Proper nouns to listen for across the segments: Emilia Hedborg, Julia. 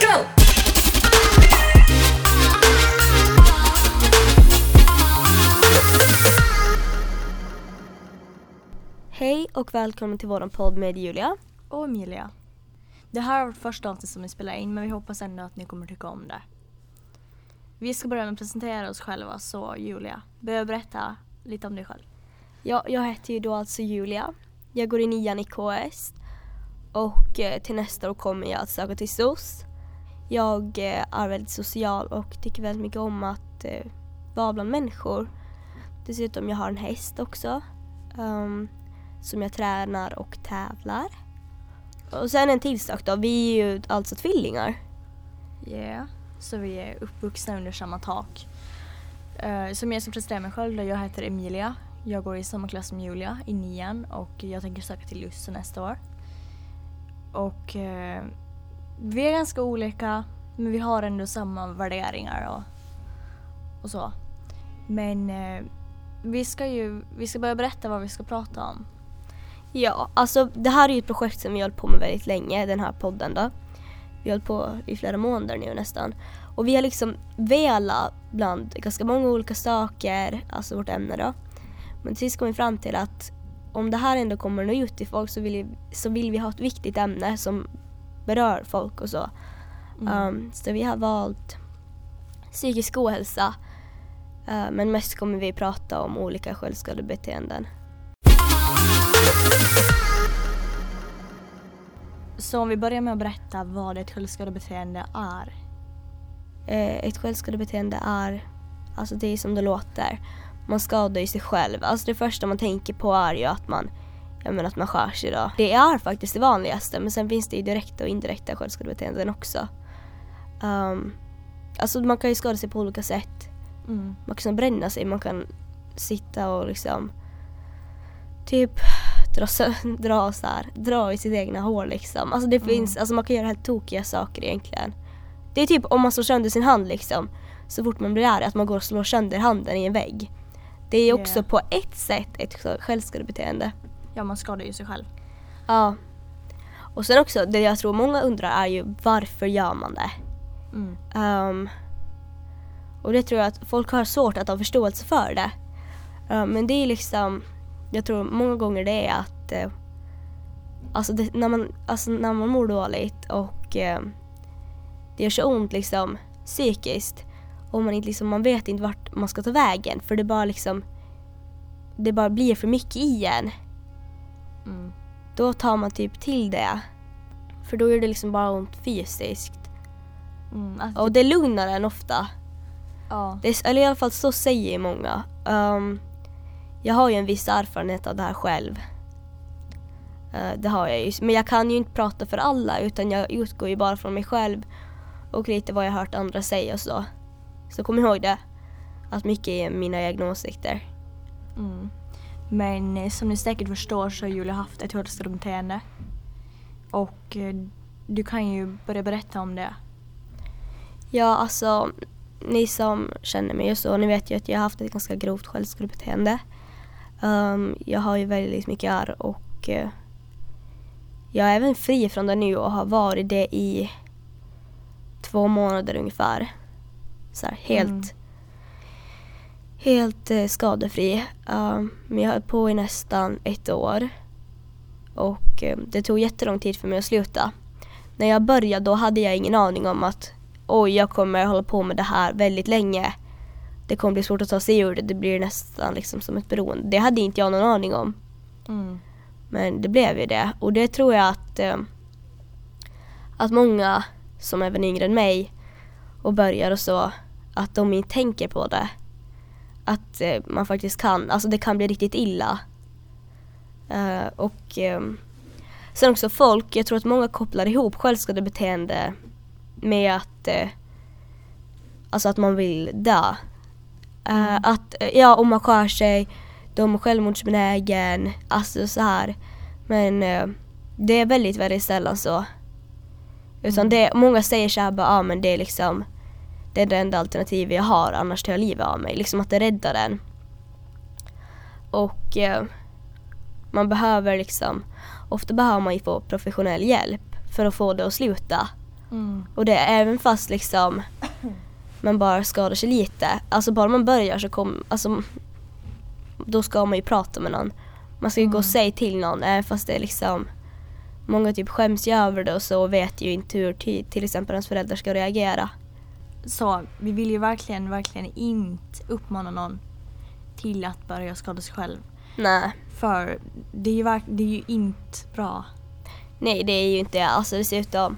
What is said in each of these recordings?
go! Hej och välkommen till våran podd med Julia och Emilia. Det här är vårt första avsnitt som vi spelar in, men vi hoppas ändå att ni kommer tycka om det. Vi ska börja med att presentera oss själva, så Julia, börja berätta lite om dig själv. Ja, jag heter ju då alltså Julia. Jag går i 9:an i KS och till nästa år kommer jag att söka till SOS. Jag är väldigt social och tycker väldigt mycket om att vara bland människor. Dessutom jag har en häst också som jag tränar och tävlar. Och sen en till sak då, vi är ju alltså tvillingar. Ja, yeah. Så vi är uppvuxna under samma tak. Som jag som presenterar mig själv då, jag heter Emilia. Jag går i samma klass som Julia i 9:an och jag tänker söka till Lusse nästa år. Och vi är ganska olika, men vi har ändå samma värderingar och så. Men vi ska börja berätta vad vi ska prata om. Ja, alltså det här är ju ett projekt som vi hållit på med väldigt länge, den här podden då. Vi har hållit på i flera månader nu nästan. Och vi har liksom velat bland ganska många olika saker, alltså vårt ämne då. Men till sist kom vi fram till att om det här ändå kommer nå ut till folk så vill vi ha ett viktigt ämne som berör folk och så. Så vi har valt psykisk ohälsa. Men mest kommer vi prata om olika självskadebeteenden. Så om vi börjar med att berätta vad ett självskadebeteende är. Ett självskadebeteende är, alltså det är som det låter. Man skadar ju sig själv. Alltså det första man tänker på är ju att man skär sig då. Det är faktiskt det vanligaste, men sen finns det ju direkta och indirekta självskadebeteenden också. Alltså man kan ju skada sig på olika sätt. Man kan bränna sig, man kan sitta och liksom typ dra i sitt egna hår liksom. Alltså det finns, alltså man kan göra helt tokiga saker egentligen. Det är typ om man slår sönder sin hand liksom, så fort man blir arg att man går och slår sönder handen i en vägg. Det är också på ett sätt ett självskadebeteende. Ja, man skadar ju sig själv. Ja. Och sen också, det jag tror många undrar är ju varför gör man det? Och det tror jag att folk har svårt att ha förståelse för det. Men det är liksom, jag tror många gånger det är att när man mår dåligt och det gör så ont liksom psykiskt. Och man inte liksom, man vet inte vart man ska ta vägen, för det bara blir för mycket igen. Då tar man typ till det, för då gör det liksom bara ont fysiskt. Och det lugnar en ofta. Ja. Eller i alla fall så säger många. Jag har ju en viss erfarenhet av det här själv. Det har jag ju. Men jag kan ju inte prata för alla, utan jag utgår ju bara från mig själv och lite vad jag hört andra säga och så. Så kom ihåg det, att mycket är mina egna åsikter. Men som ni säkert förstår så har Julia haft ett självskadebeteende. Och du kan ju börja berätta om det. Ja, alltså ni som känner mig så, ni vet ju att jag har haft ett ganska grovt självskadebeteende. Jag har ju väldigt mycket arv och jag är även fri från det nu och har varit det i 2 månader ungefär. Så här, helt skadefri. Men jag höll på i nästan 1 år. Och det tog jättelång tid för mig att sluta. När jag började då hade jag ingen aning om att jag kommer hålla på med det här väldigt länge. Det kommer bli svårt att ta sig ur det. Det blir nästan liksom som ett beroende. Det hade inte jag någon aning om. Men det blev ju det. Och det tror jag att många som även yngre än mig och börjar och så, att de inte tänker på det. Att man faktiskt kan, alltså det kan bli riktigt illa. Sen också folk, jag tror att många kopplar ihop självskadebeteende med att alltså att man vill dö. Om man skär sig, de är självmordsbenägen, alltså så här. Men det är väldigt, väldigt sällan så. Utan det, många säger så här bara, men det är liksom det är det enda alternativ jag har, annars tar jag livet av mig. Liksom att det räddar den. Och man behöver liksom, ofta behöver man ju få professionell hjälp för att få det att sluta. Och det är även fast liksom man bara skadar sig lite. Alltså bara man börjar så kommer, alltså då ska man ju prata med någon. Man ska ju gå och säga till någon, även fast det är liksom många typ skäms ju över det och så vet ju inte hur till exempel ens föräldrar ska reagera. Så vi vill ju verkligen inte uppmana någon till att börja skada sig själv. Nej. För det är ju inte bra. Nej, det är ju inte. Alltså dessutom,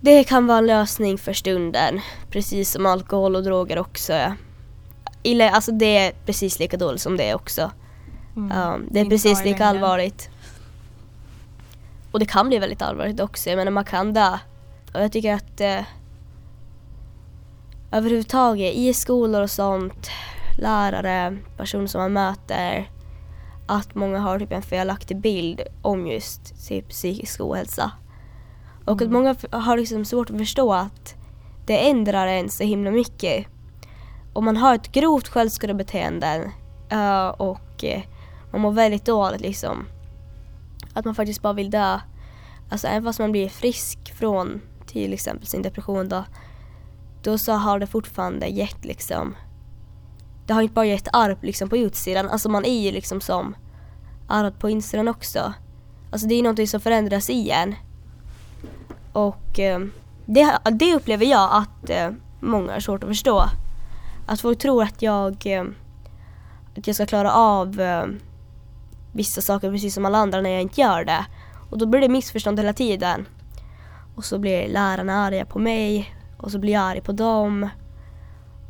det kan vara en lösning för stunden. Precis som alkohol och droger också. Alltså det är precis lika dåligt som det också. Det är precis lika allvarligt. Och det kan bli väldigt allvarligt också. Jag menar, man kan dö. Och jag tycker att överhuvudtaget i skolor och sånt, lärare, personer som man möter, att många har typ en felaktig bild om just typ psykisk ohälsa. Och att många har liksom svårt att förstå att det ändrar en så himla mycket. Om man har ett grovt självskadebeteende och man mår väldigt dåligt liksom, att man faktiskt bara vill dö. Alltså även fast man blir frisk från till exempel sin depression då så har det fortfarande gett liksom, det har inte bara gett arp liksom på utsidan. Alltså man är ju liksom som arp på insidan också. Alltså det är någonting som förändras igen. Och det upplever jag att många är svårt att förstå. Att folk tror att jag ska klara av vissa saker precis som alla andra när jag inte gör det. Och då blir det missförstånd hela tiden. Och så blir lärarna arga på mig. Och så blir jag arg på dem.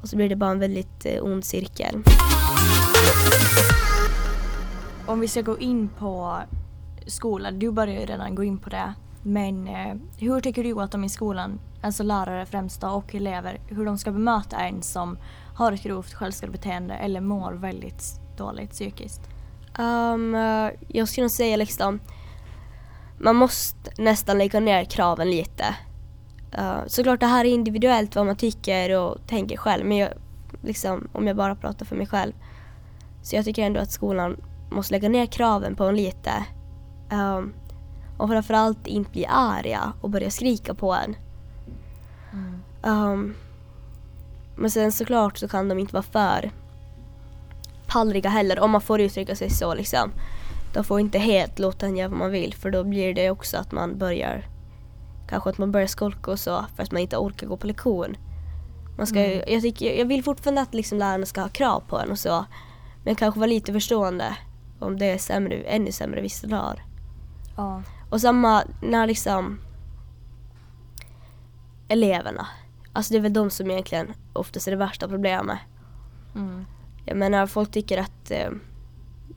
Och så blir det bara en väldigt ond cirkel. Om vi ska gå in på skolan. Du börjar ju redan gå in på det. Men hur tycker du att de i skolan, alltså lärare främst och elever, hur de ska bemöta en som har ett grovt självskadebeteende eller mår väldigt dåligt psykiskt? Jag skulle nog säga liksom, man måste nästan lägga ner kraven lite. Såklart det här är individuellt vad man tycker och tänker själv, men jag, liksom, om jag bara pratar för mig själv, så jag tycker ändå att skolan måste lägga ner kraven på en lite. Och framförallt inte bli arga och börja skrika på en. Men sen såklart så kan de inte vara för pallriga heller, om man får uttrycka sig så liksom. De får inte helt låta en göra vad man vill, för då blir det också att man börjar, kanske att man börjar skolka och så, för att man inte orkar gå på lektion. Man ska jag vill fortfarande att liksom lärarna ska ha krav på en och så, men kanske vara lite förstående om det är sämre, ännu sämre vissa dagar. Ja. Och samma när liksom eleverna, alltså det är väl de som egentligen oftast är det värsta problemet. Jag menar, folk tycker att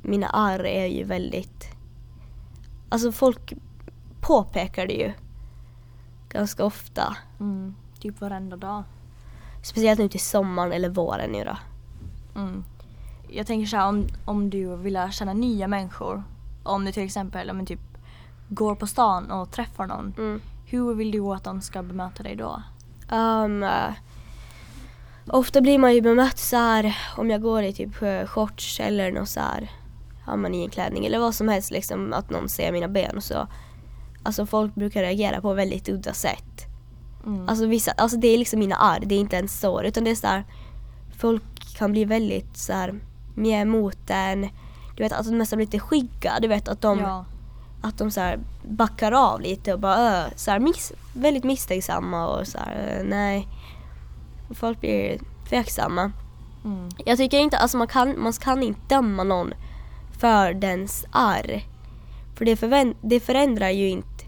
mina arr är ju väldigt, alltså folk påpekar det ju ganska ofta. Typ varenda dag. Speciellt nu till sommaren eller våren nu då. Jag tänker så här, om du vill lära känna nya människor, om du till exempel typ går på stan och träffar någon, hur vill du att de ska bemöta dig då? Ofta blir man ju bemött så här, om jag går i typ shorts eller något så här, har man i en klänning eller vad som helst liksom, att någon ser mina ben och så. Alltså folk brukar reagera på väldigt udda sätt. Alltså vissa, alltså det är liksom mina arr, det är inte ens sår, utan det är så här, folk kan bli väldigt så här mer emot en. Du vet att de nästan blir lite skygga, du vet att de att de så här backar av lite och bara så här väldigt misstänksamma och så här nej. Folk blir tveksamma. Jag tycker inte, alltså man kan inte döma någon för dens arr. För det förändrar ju inte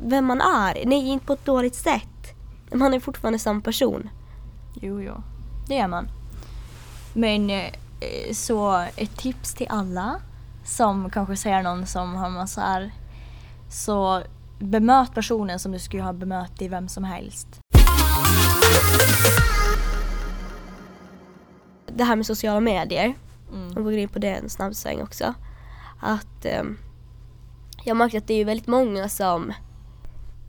vem man är. Nej, inte på ett dåligt sätt. Man är fortfarande samma person. Jo, det är man. Men så ett tips till alla som kanske ser någon som har massa arr. Så bemöt personen som du skulle ha bemött i vem som helst. Det här med sociala medier, om vi går in på det en snabb sväng också, att jag märkt att det är ju väldigt många som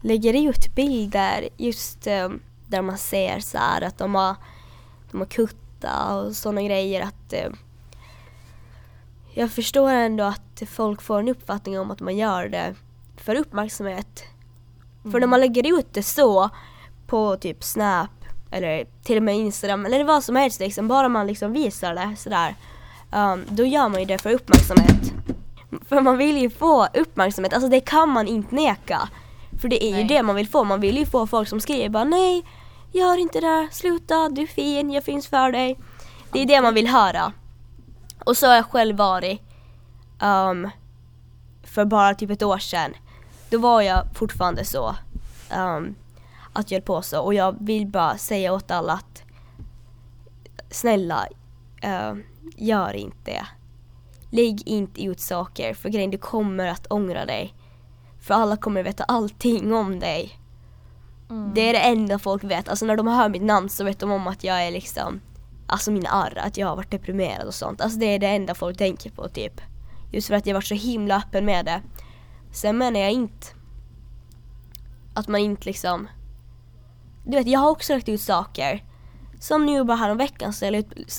lägger ut bilder just där man ser så här att de har kutta och sådana grejer, att jag förstår ändå att folk får en uppfattning om att man gör det för uppmärksamhet. För när man lägger ut det så på typ Snap eller till och med Instagram eller vad som helst, liksom, bara man liksom visar det sådär, då gör man ju det för uppmärksamhet. För man vill ju få uppmärksamhet, alltså det kan man inte neka. För det är ju det man vill få. Man vill ju få folk som skriver bara nej, gör inte det, sluta, du är fin, jag finns för dig. Det är det man vill höra. Och så har jag själv varit för bara typ ett år sedan. Då var jag fortfarande så att jag höll på så. Och jag vill bara säga åt alla att snälla, gör inte det. Lägg inte ut saker, för grejen, du kommer att ångra dig. För alla kommer att veta allting om dig. Mm. Det är det enda folk vet. Alltså när de hör mitt namn så vet de om att jag är liksom, alltså mina arr, att jag har varit deprimerad och sånt. Alltså det är det enda folk tänker på typ. Just för att jag varit så himla öppen med det. Sen menar jag inte att man inte liksom, du vet, jag har också lagt ut saker. Som nu bara häromveckan så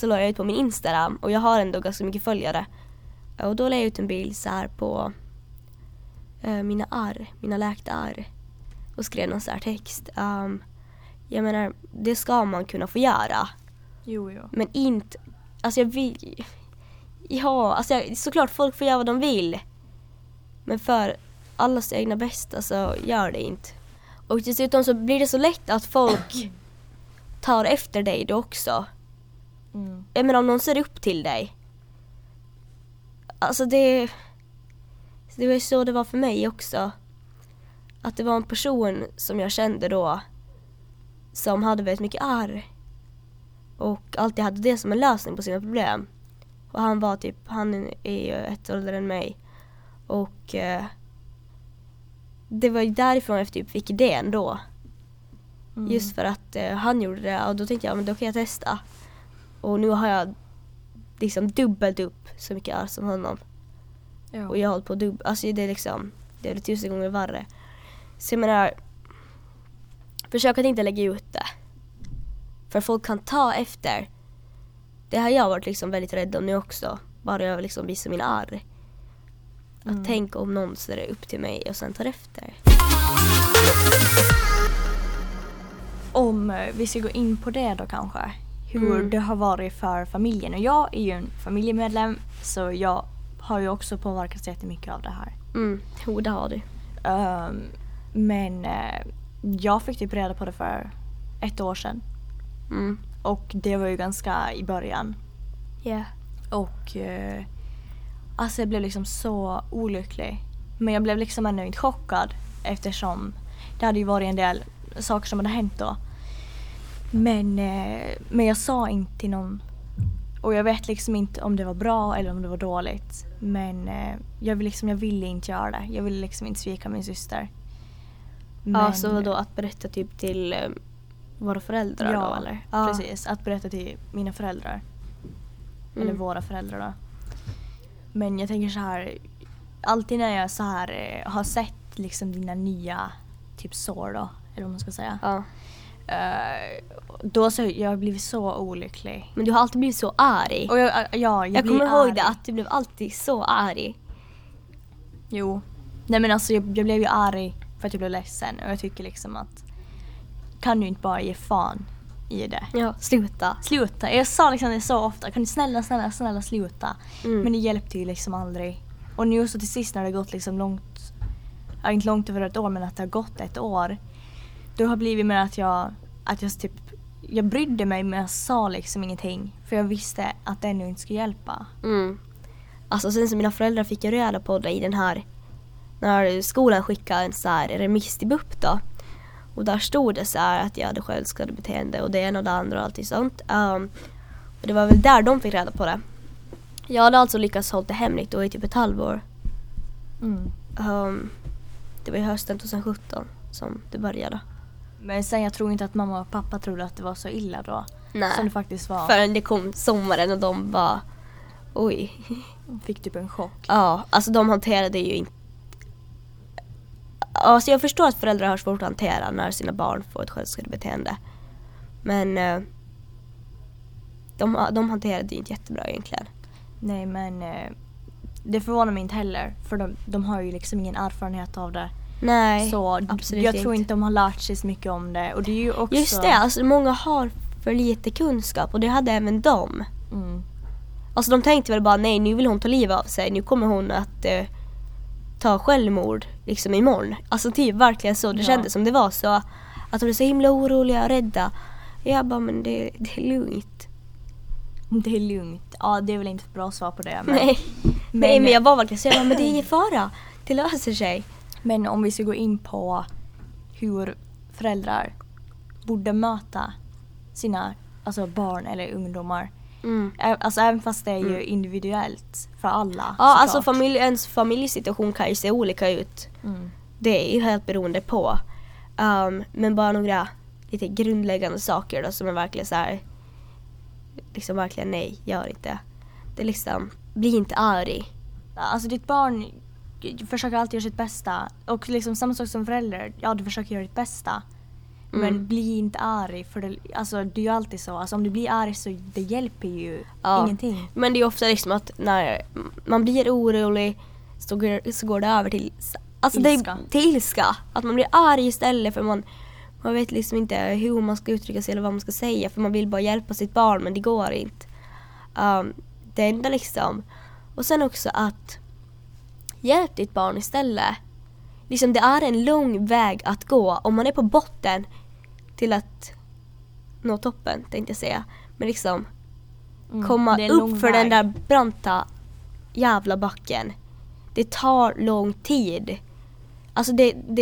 la jag ut på min Instagram. Och jag har ändå ganska mycket följare. Och då la jag ut en bild så här på mina arr, mina läkta arr. Och skrev någon så här text. Jag menar, det ska man kunna få göra. Jo. Men inte, alltså jag vill, ja, alltså jag, såklart folk får göra vad de vill. Men för allas egna bästa så gör det inte. Och dessutom så blir det så lätt att folk tar efter dig då också. Mm. Jag menar, om någon ser upp till dig. Alltså det var så det var för mig också. Att det var en person som jag kände då som hade väldigt mycket arr. Och alltid hade det som en lösning på sina problem. Och han var typ, han är ett år äldre än mig. Och det var ju därifrån jag typ fick idén då. Mm. Just för att han gjorde det. Och då tänkte jag, men då kan jag testa. Och nu har jag liksom dubbelt upp så mycket arr som honom. Ja. Och jag har hållit på dubbelt. Alltså det är liksom, det är 1000 gånger värre. Så jag menar, försök att inte lägga ut det. För folk kan ta efter. Det har jag varit liksom väldigt rädd om nu också. Bara jag liksom visar mina arr. Att tänka om någon ser upp till mig och sen tar efter. Om vi ska gå in på det då kanske. Hur det har varit för familjen. Och jag är ju en familjemedlem. Så jag har ju också påverkats jättemycket av det här. Mm, jo, det har du. Men jag fick typ reda på det för ett år sedan. Mm. Och det var ju ganska i början. Ja. Yeah. Och alltså jag blev liksom så olycklig. Men jag blev liksom ännu inte chockad. Eftersom det hade ju varit en del saker som hade hänt då. Men jag sa inte till någon. Och jag vet liksom inte om det var bra eller om det var dåligt. Men jag ville inte göra det. Jag ville liksom inte svika min syster. Men, ja, så vadå? Att berätta typ till våra föräldrar då, eller? Ja, precis. Att berätta till mina föräldrar. Eller våra föräldrar då. Men jag tänker så här. Alltid när jag så här har sett liksom dina nya typ sår då. Eller vad man ska säga. Ja. Då så jag blev så olycklig. Men du har alltid blivit så arg. Och jag kommer ihåg det, att du blev alltid så arg. Jo. Nej men alltså jag blev ju arg för att jag blev ledsen. Och jag tycker liksom att kan du inte bara ge fan i det? Ja, sluta. Jag sa liksom det så ofta. Kan du snälla sluta? Men det hjälpte ju liksom aldrig. Och nu så till sist när det har gått liksom långt, inte långt över ett år, men att det har gått ett år. Då har blivit med att jag brydde mig, men jag sa liksom ingenting. För jag visste att det ännu inte skulle hjälpa. Mm. Alltså sen så mina föräldrar fick jag reda på det i den här, när skolan skickade en så här remiss till BUP då. Och där stod det så här att jag hade självskadebeteende och det ena och det andra och allt sånt. Och det var väl där de fick reda på det. Jag hade alltså lyckats hålla det hemligt och i typ ett halvår. Mm. Det var i hösten 2017 som det började. Men sen jag tror inte att mamma och pappa trodde att det var så illa då. Nej. Som det faktiskt var. Förrän det kom sommaren och de bara, oj. Fick typ en chock. Ja, alltså de hanterade ju inte. Alltså jag förstår att föräldrar har svårt att hantera när sina barn får ett självskadebeteende. Men de hanterade det inte jättebra egentligen. Nej, men det förvånar mig inte heller. För de har ju liksom ingen erfarenhet av det. Nej, så absolut jag tror inte de har lärt sig så mycket om det. Och det är ju också... Just det, alltså många har för lite kunskap och det hade även de. Mm. Alltså de tänkte väl bara, nej nu vill hon ta liv av sig, nu kommer hon att ta självmord liksom imorgon. Alltså typ verkligen så, det kändes som det var så. Att de är så himla oroliga och rädda. Jag bara, men det är lugnt. Det är lugnt. Ja, det är väl inte ett bra svar på det. Men... Nej. Men jag var verkligen så, jag bara, men det är ingen fara. Det löser sig. Men om vi ska gå in på hur föräldrar borde möta sina alltså barn eller ungdomar. Mm. Alltså även fast det är ju individuellt för alla. Ja, alltså ens familjesituation kan ju se olika ut. Mm. Det är ju helt beroende på. Men bara några lite grundläggande saker då, som är verkligen så här, liksom verkligen nej, gör inte. Det är liksom, bli inte arg. Alltså ditt barn försöker alltid göra sitt bästa. Och liksom samma sak som förälder, ja du försöker göra ditt bästa. Men bli inte arg, för det, alltså, det är ju alltid så. Alltså, om du blir arg så det hjälper ju ingenting. Men det är ofta liksom att när man blir orolig så går det över till alltså ilska. Det är ilska. Att man blir arg istället för man vet liksom inte hur man ska uttrycka sig eller vad man ska säga. För man vill bara hjälpa sitt barn, men det går inte. Det enda liksom. Och sen också att hjälp ditt barn istället. Liksom det är en lång väg att gå. Om man är på botten till att nå toppen, tänkte jag säga. Men liksom komma upp för den där branta jävla backen. Det tar lång tid. Alltså det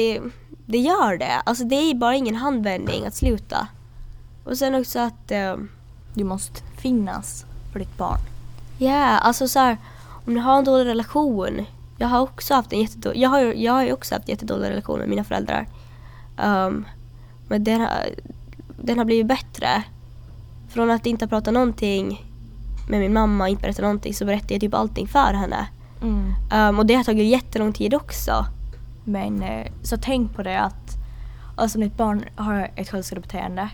gör det. Alltså det är bara ingen handvändning att sluta. Och sen också att du måste finnas för ditt barn. Ja, alltså så här, om du har en dålig relation. Jag har också haft jättedålig relation med mina föräldrar. Men den har blivit bättre. Från att inte prata någonting med min mamma, inte berätta någonting, så berättade jag typ allting för henne. Mm. Och det har tagit jättelång tid också. Men så tänk på det att alltså, om ditt barn har ett självskadebeteende,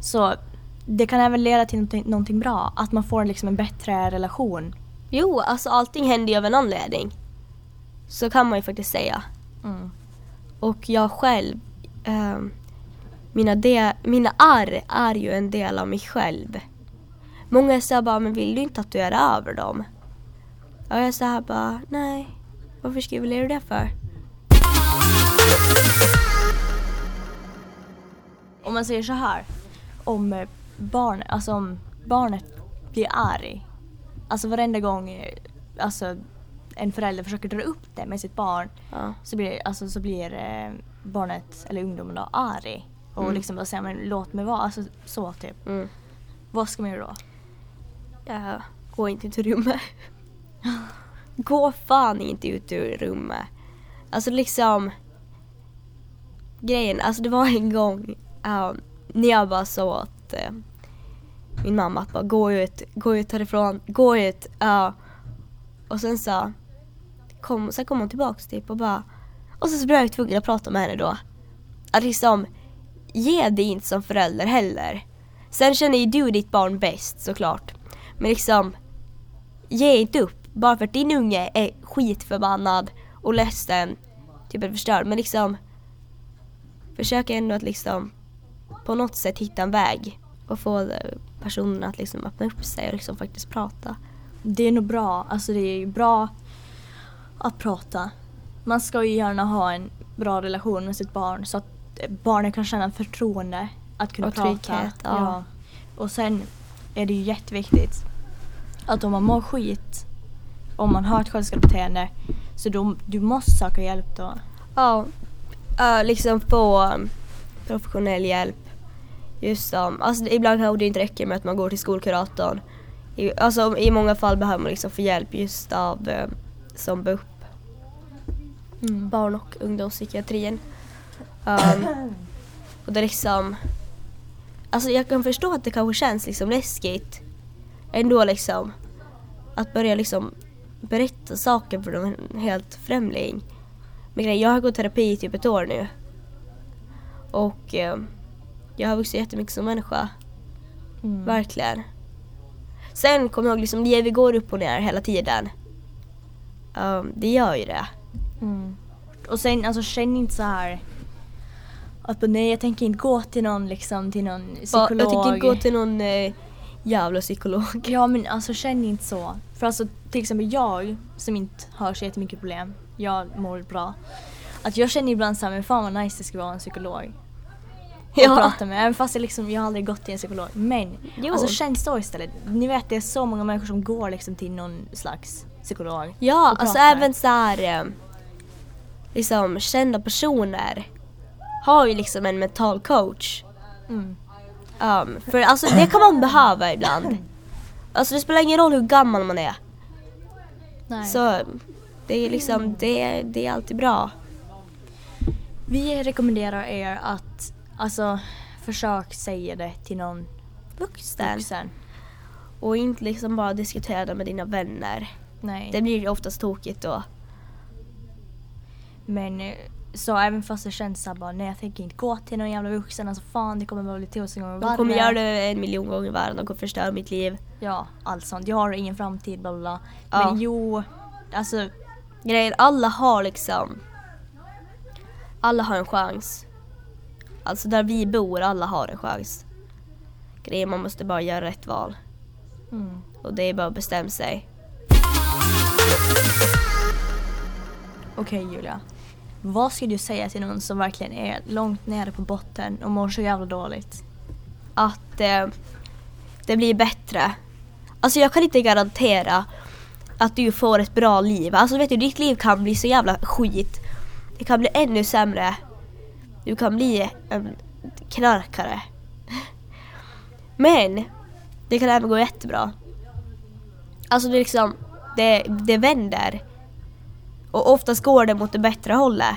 så det kan även leda till någonting bra. Att man får liksom en bättre relation. Jo, alltså allting händer ju av en anledning. Så kan man ju faktiskt säga. Mm. Och jag själv, mina arr är ju en del av mig själv. Många säger bara, men vill du inte att du är över dem? Och jag säger bara, nej, varför ska jag vilja göra det för? Om man säger så här, om barnet blir arg. Alltså varenda gång alltså, en förälder försöker dra upp det med sitt barn så blir barnet eller ungdomen då arg. Och liksom bara säger, men låt mig vara. Alltså så typ. Mm. Vad ska man göra då? Gå inte ut ur rummet. Gå fan inte ut ur rummet. Alltså liksom grejen, alltså det var en gång när jag bara så att min mamma att bara gå ut härifrån, gå ut. Och sen så kom hon tillbaka typ och bara, och sen så blev jag tvungen att prata med henne då. Att liksom ge det inte som förälder heller. Sen känner ju du ditt barn bäst såklart. Men liksom ge inte upp bara för att din unge är skitförbannad och ledsen typ är förstörd. Men liksom försök ändå att liksom på något sätt hitta en väg och få personerna att liksom öppna upp sig och liksom faktiskt prata. Det är nog bra. Alltså det är ju bra att prata. Man ska ju gärna ha en bra relation med sitt barn så att barnen kan känna förtroende att kunna och prata. Trygghet, ja. Och sen är det ju jätteviktigt att om man mår skit, om man har ett självskadebeteende, så du måste söka hjälp då. Ja, liksom få professionell hjälp. Just det. Alltså ibland kan det inte räcka med att man går till skolkuratorn. Alltså i många fall behöver man liksom få hjälp just av som BUP. Mm. Barn- och ungdomspsykiatrin. Och det liksom, alltså jag kan förstå att det kanske känns liksom läskigt ändå liksom att börja liksom berätta saker för en helt främling. Men jag har gått terapi i typ ett år nu. Och jag har vuxit jättemycket som människa. Mm. Verkligen. Sen kommer jag liksom, det vi går upp och ner hela tiden. Det gör ju det. Mm. Och sen alltså känn inte så här att nej, jag tänker inte gå till någon liksom, till någon psykolog. Ja, jag tänker inte gå till någon jävla psykolog. Ja, men alltså känn inte så. För alltså till exempel jag som inte har så jättemycket problem, jag mår bra. Att jag känner ibland så här, men fan vad nice det skulle vara en psykolog. Jag pratar med, även fast jag, liksom, jag har aldrig gått till en psykolog. Men alltså, känns så istället. Ni vet, det är så många människor som går liksom, till någon slags psykolog. Ja, alltså även så här liksom, kända personer har ju liksom en mental coach. Mm. För alltså, det kan man behöva ibland. Alltså det spelar ingen roll hur gammal man är. Nej. Så det är liksom, det är alltid bra. Vi rekommenderar er att alltså, försök säga det till någon vuxen. Och inte liksom bara diskutera det med dina vänner. Nej. Det blir ju oftast tokigt då. Men så även fast det känns så bara, nej jag tänker inte gå till någon jävla vuxen. Alltså fan, det kommer bara bli 1000 gånger värre. De kommer göra det 1 miljon gånger värre. De kommer förstöra mitt liv. Ja, allt sånt. Jag har ingen framtid, bla bla. Ja. Men jo, alltså grejer, alla har liksom... Alla har en chans. Alltså där vi bor, alla har en chans. Grejen, man måste bara göra rätt val. Mm. Och det är bara att bestämma sig. Okej, Julia. Vad skulle du säga till någon som verkligen är långt nere på botten och mår så jävla dåligt? Att det blir bättre. Alltså jag kan inte garantera att du får ett bra liv. Alltså vet du, ditt liv kan bli så jävla skit. Det kan bli ännu sämre. Du kan bli en knarkare. Men det kan även gå jättebra. Alltså det, liksom, det vänder. Och oftast går det mot det bättre hållet.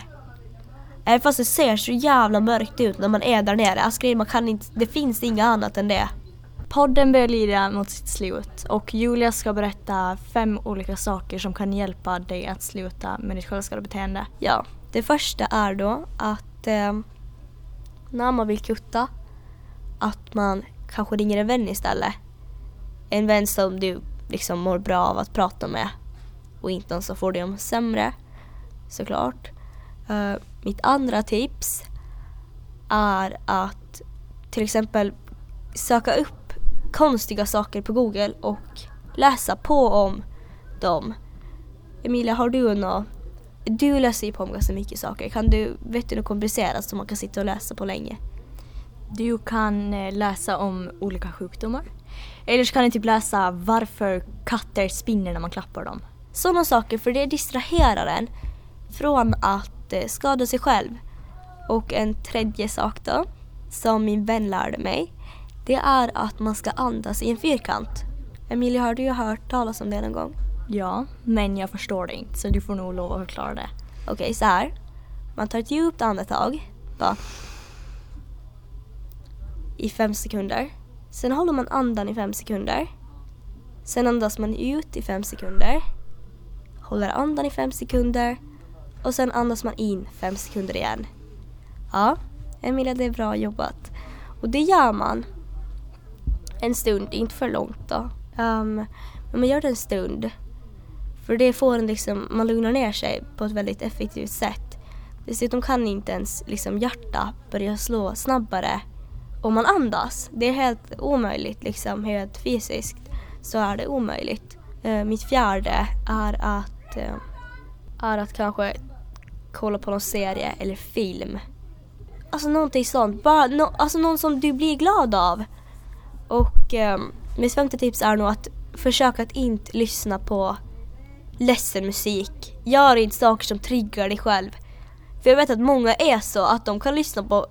Även fast det ser så jävla mörkt ut när man är där nere. Alltså, man kan inte, det finns inget annat än det. Podden börjar lida mot sitt slut. Och Julia ska berätta 5 olika saker som kan hjälpa dig att sluta med ditt självskadebeteende. Ja, det första är då att när man vill kutta, att man kanske ringer en vän istället. En vän som du liksom mår bra av att prata med. Och inte någon som får dig om sämre. Såklart. Mitt andra tips är att till exempel söka upp konstiga saker på Google och läsa på om dem. Emilia, har du något? Du läser ju på om ganska mycket saker. Kan du, vet du, något komplicerat som man kan sitta och läsa på länge? Du kan läsa om olika sjukdomar. Eller så kan du typ läsa varför katter spinner när man klappar dem. Sådana saker, för det distraherar en från att skada sig själv. Och en tredje sak då, som min vän lärde mig, det är att man ska andas i en fyrkant. Emilia, har du hört talas om det någon gång? Ja, men jag förstår det inte, så du får nog lov att förklara det. Okej, så här. Man tar ett djupt andetag bara, i 5 sekunder. Sen håller man andan i 5 sekunder. Sen andas man ut i 5 sekunder. Håller andan i 5 sekunder. Och sen andas man in 5 sekunder igen. Ja, Emilia, det är bra jobbat. Och det gör man en stund, inte för långt då. Men man gör det en stund. För det får en liksom, man lugnar ner sig på ett väldigt effektivt sätt. Dessutom kan inte ens liksom hjärta börja slå snabbare om man andas. Det är helt omöjligt liksom, helt fysiskt så är det omöjligt. Mitt fjärde är att kanske kolla på någon serie eller film. Alltså någonting sånt. Bara alltså någon som du blir glad av. Och mitt femte tips är nog att försöka att inte lyssna på ledsen musik. Gör inte saker som triggar dig själv. För jag vet att många är så att de kan lyssna på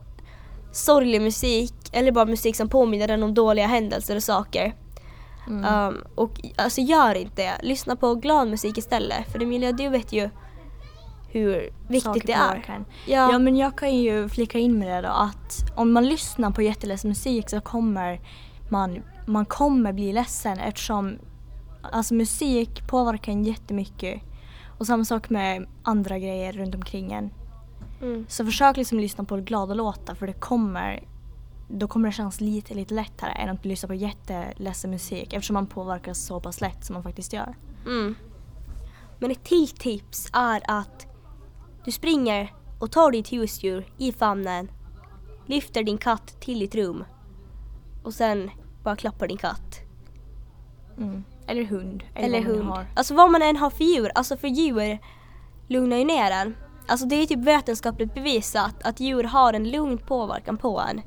sorglig musik eller bara musik som påminner en om dåliga händelser och saker. Mm. Och alltså gör inte det. Lyssna på glad musik istället. För Emilia, du vet ju hur viktigt saker det är. Ja. Ja, men jag kan ju flika in med det då, att om man lyssnar på jätteledsen musik så kommer man kommer bli ledsen, eftersom alltså musik påverkar en jättemycket. Och samma sak med andra grejer runt omkring en. Mm. Så försök liksom lyssna på glada låtar, för det kommer, då kommer det kännas lite lättare än att lyssna på jätteledsen musik, eftersom man påverkas så pass lätt som man faktiskt gör. Mm. Men ett till tips är att Du springer och tar ditt husdjur i famnen, lyfter din katt till ditt rum och sen bara klappar din katt. Mm. Eller hund. Eller hund. Har. Alltså vad man än har för djur. Alltså för djur lugnar ju ner en. Alltså det är typ vetenskapligt bevisat att djur har en lugn påverkan på en.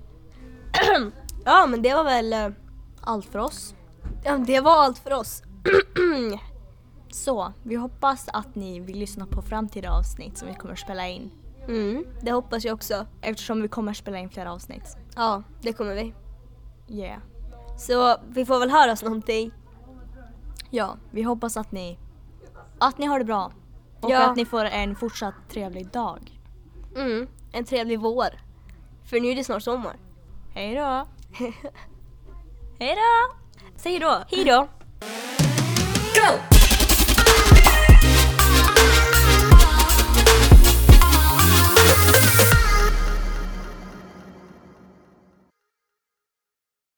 Ja, men det var väl allt för oss. Ja, det var allt för oss. Så, vi hoppas att ni vill lyssna på framtida avsnitt som vi kommer att spela in. Mm, det hoppas jag också. Eftersom vi kommer att spela in flera avsnitt. Ja, det kommer vi. Yeah. Så vi får väl höras någonting. Ja, vi hoppas att ni har det bra. Och att ni får en fortsatt trevlig dag. Mm, en trevlig vår. För nu är det snart sommar. Hej då! Hej då! Säg då! Hej då! Go!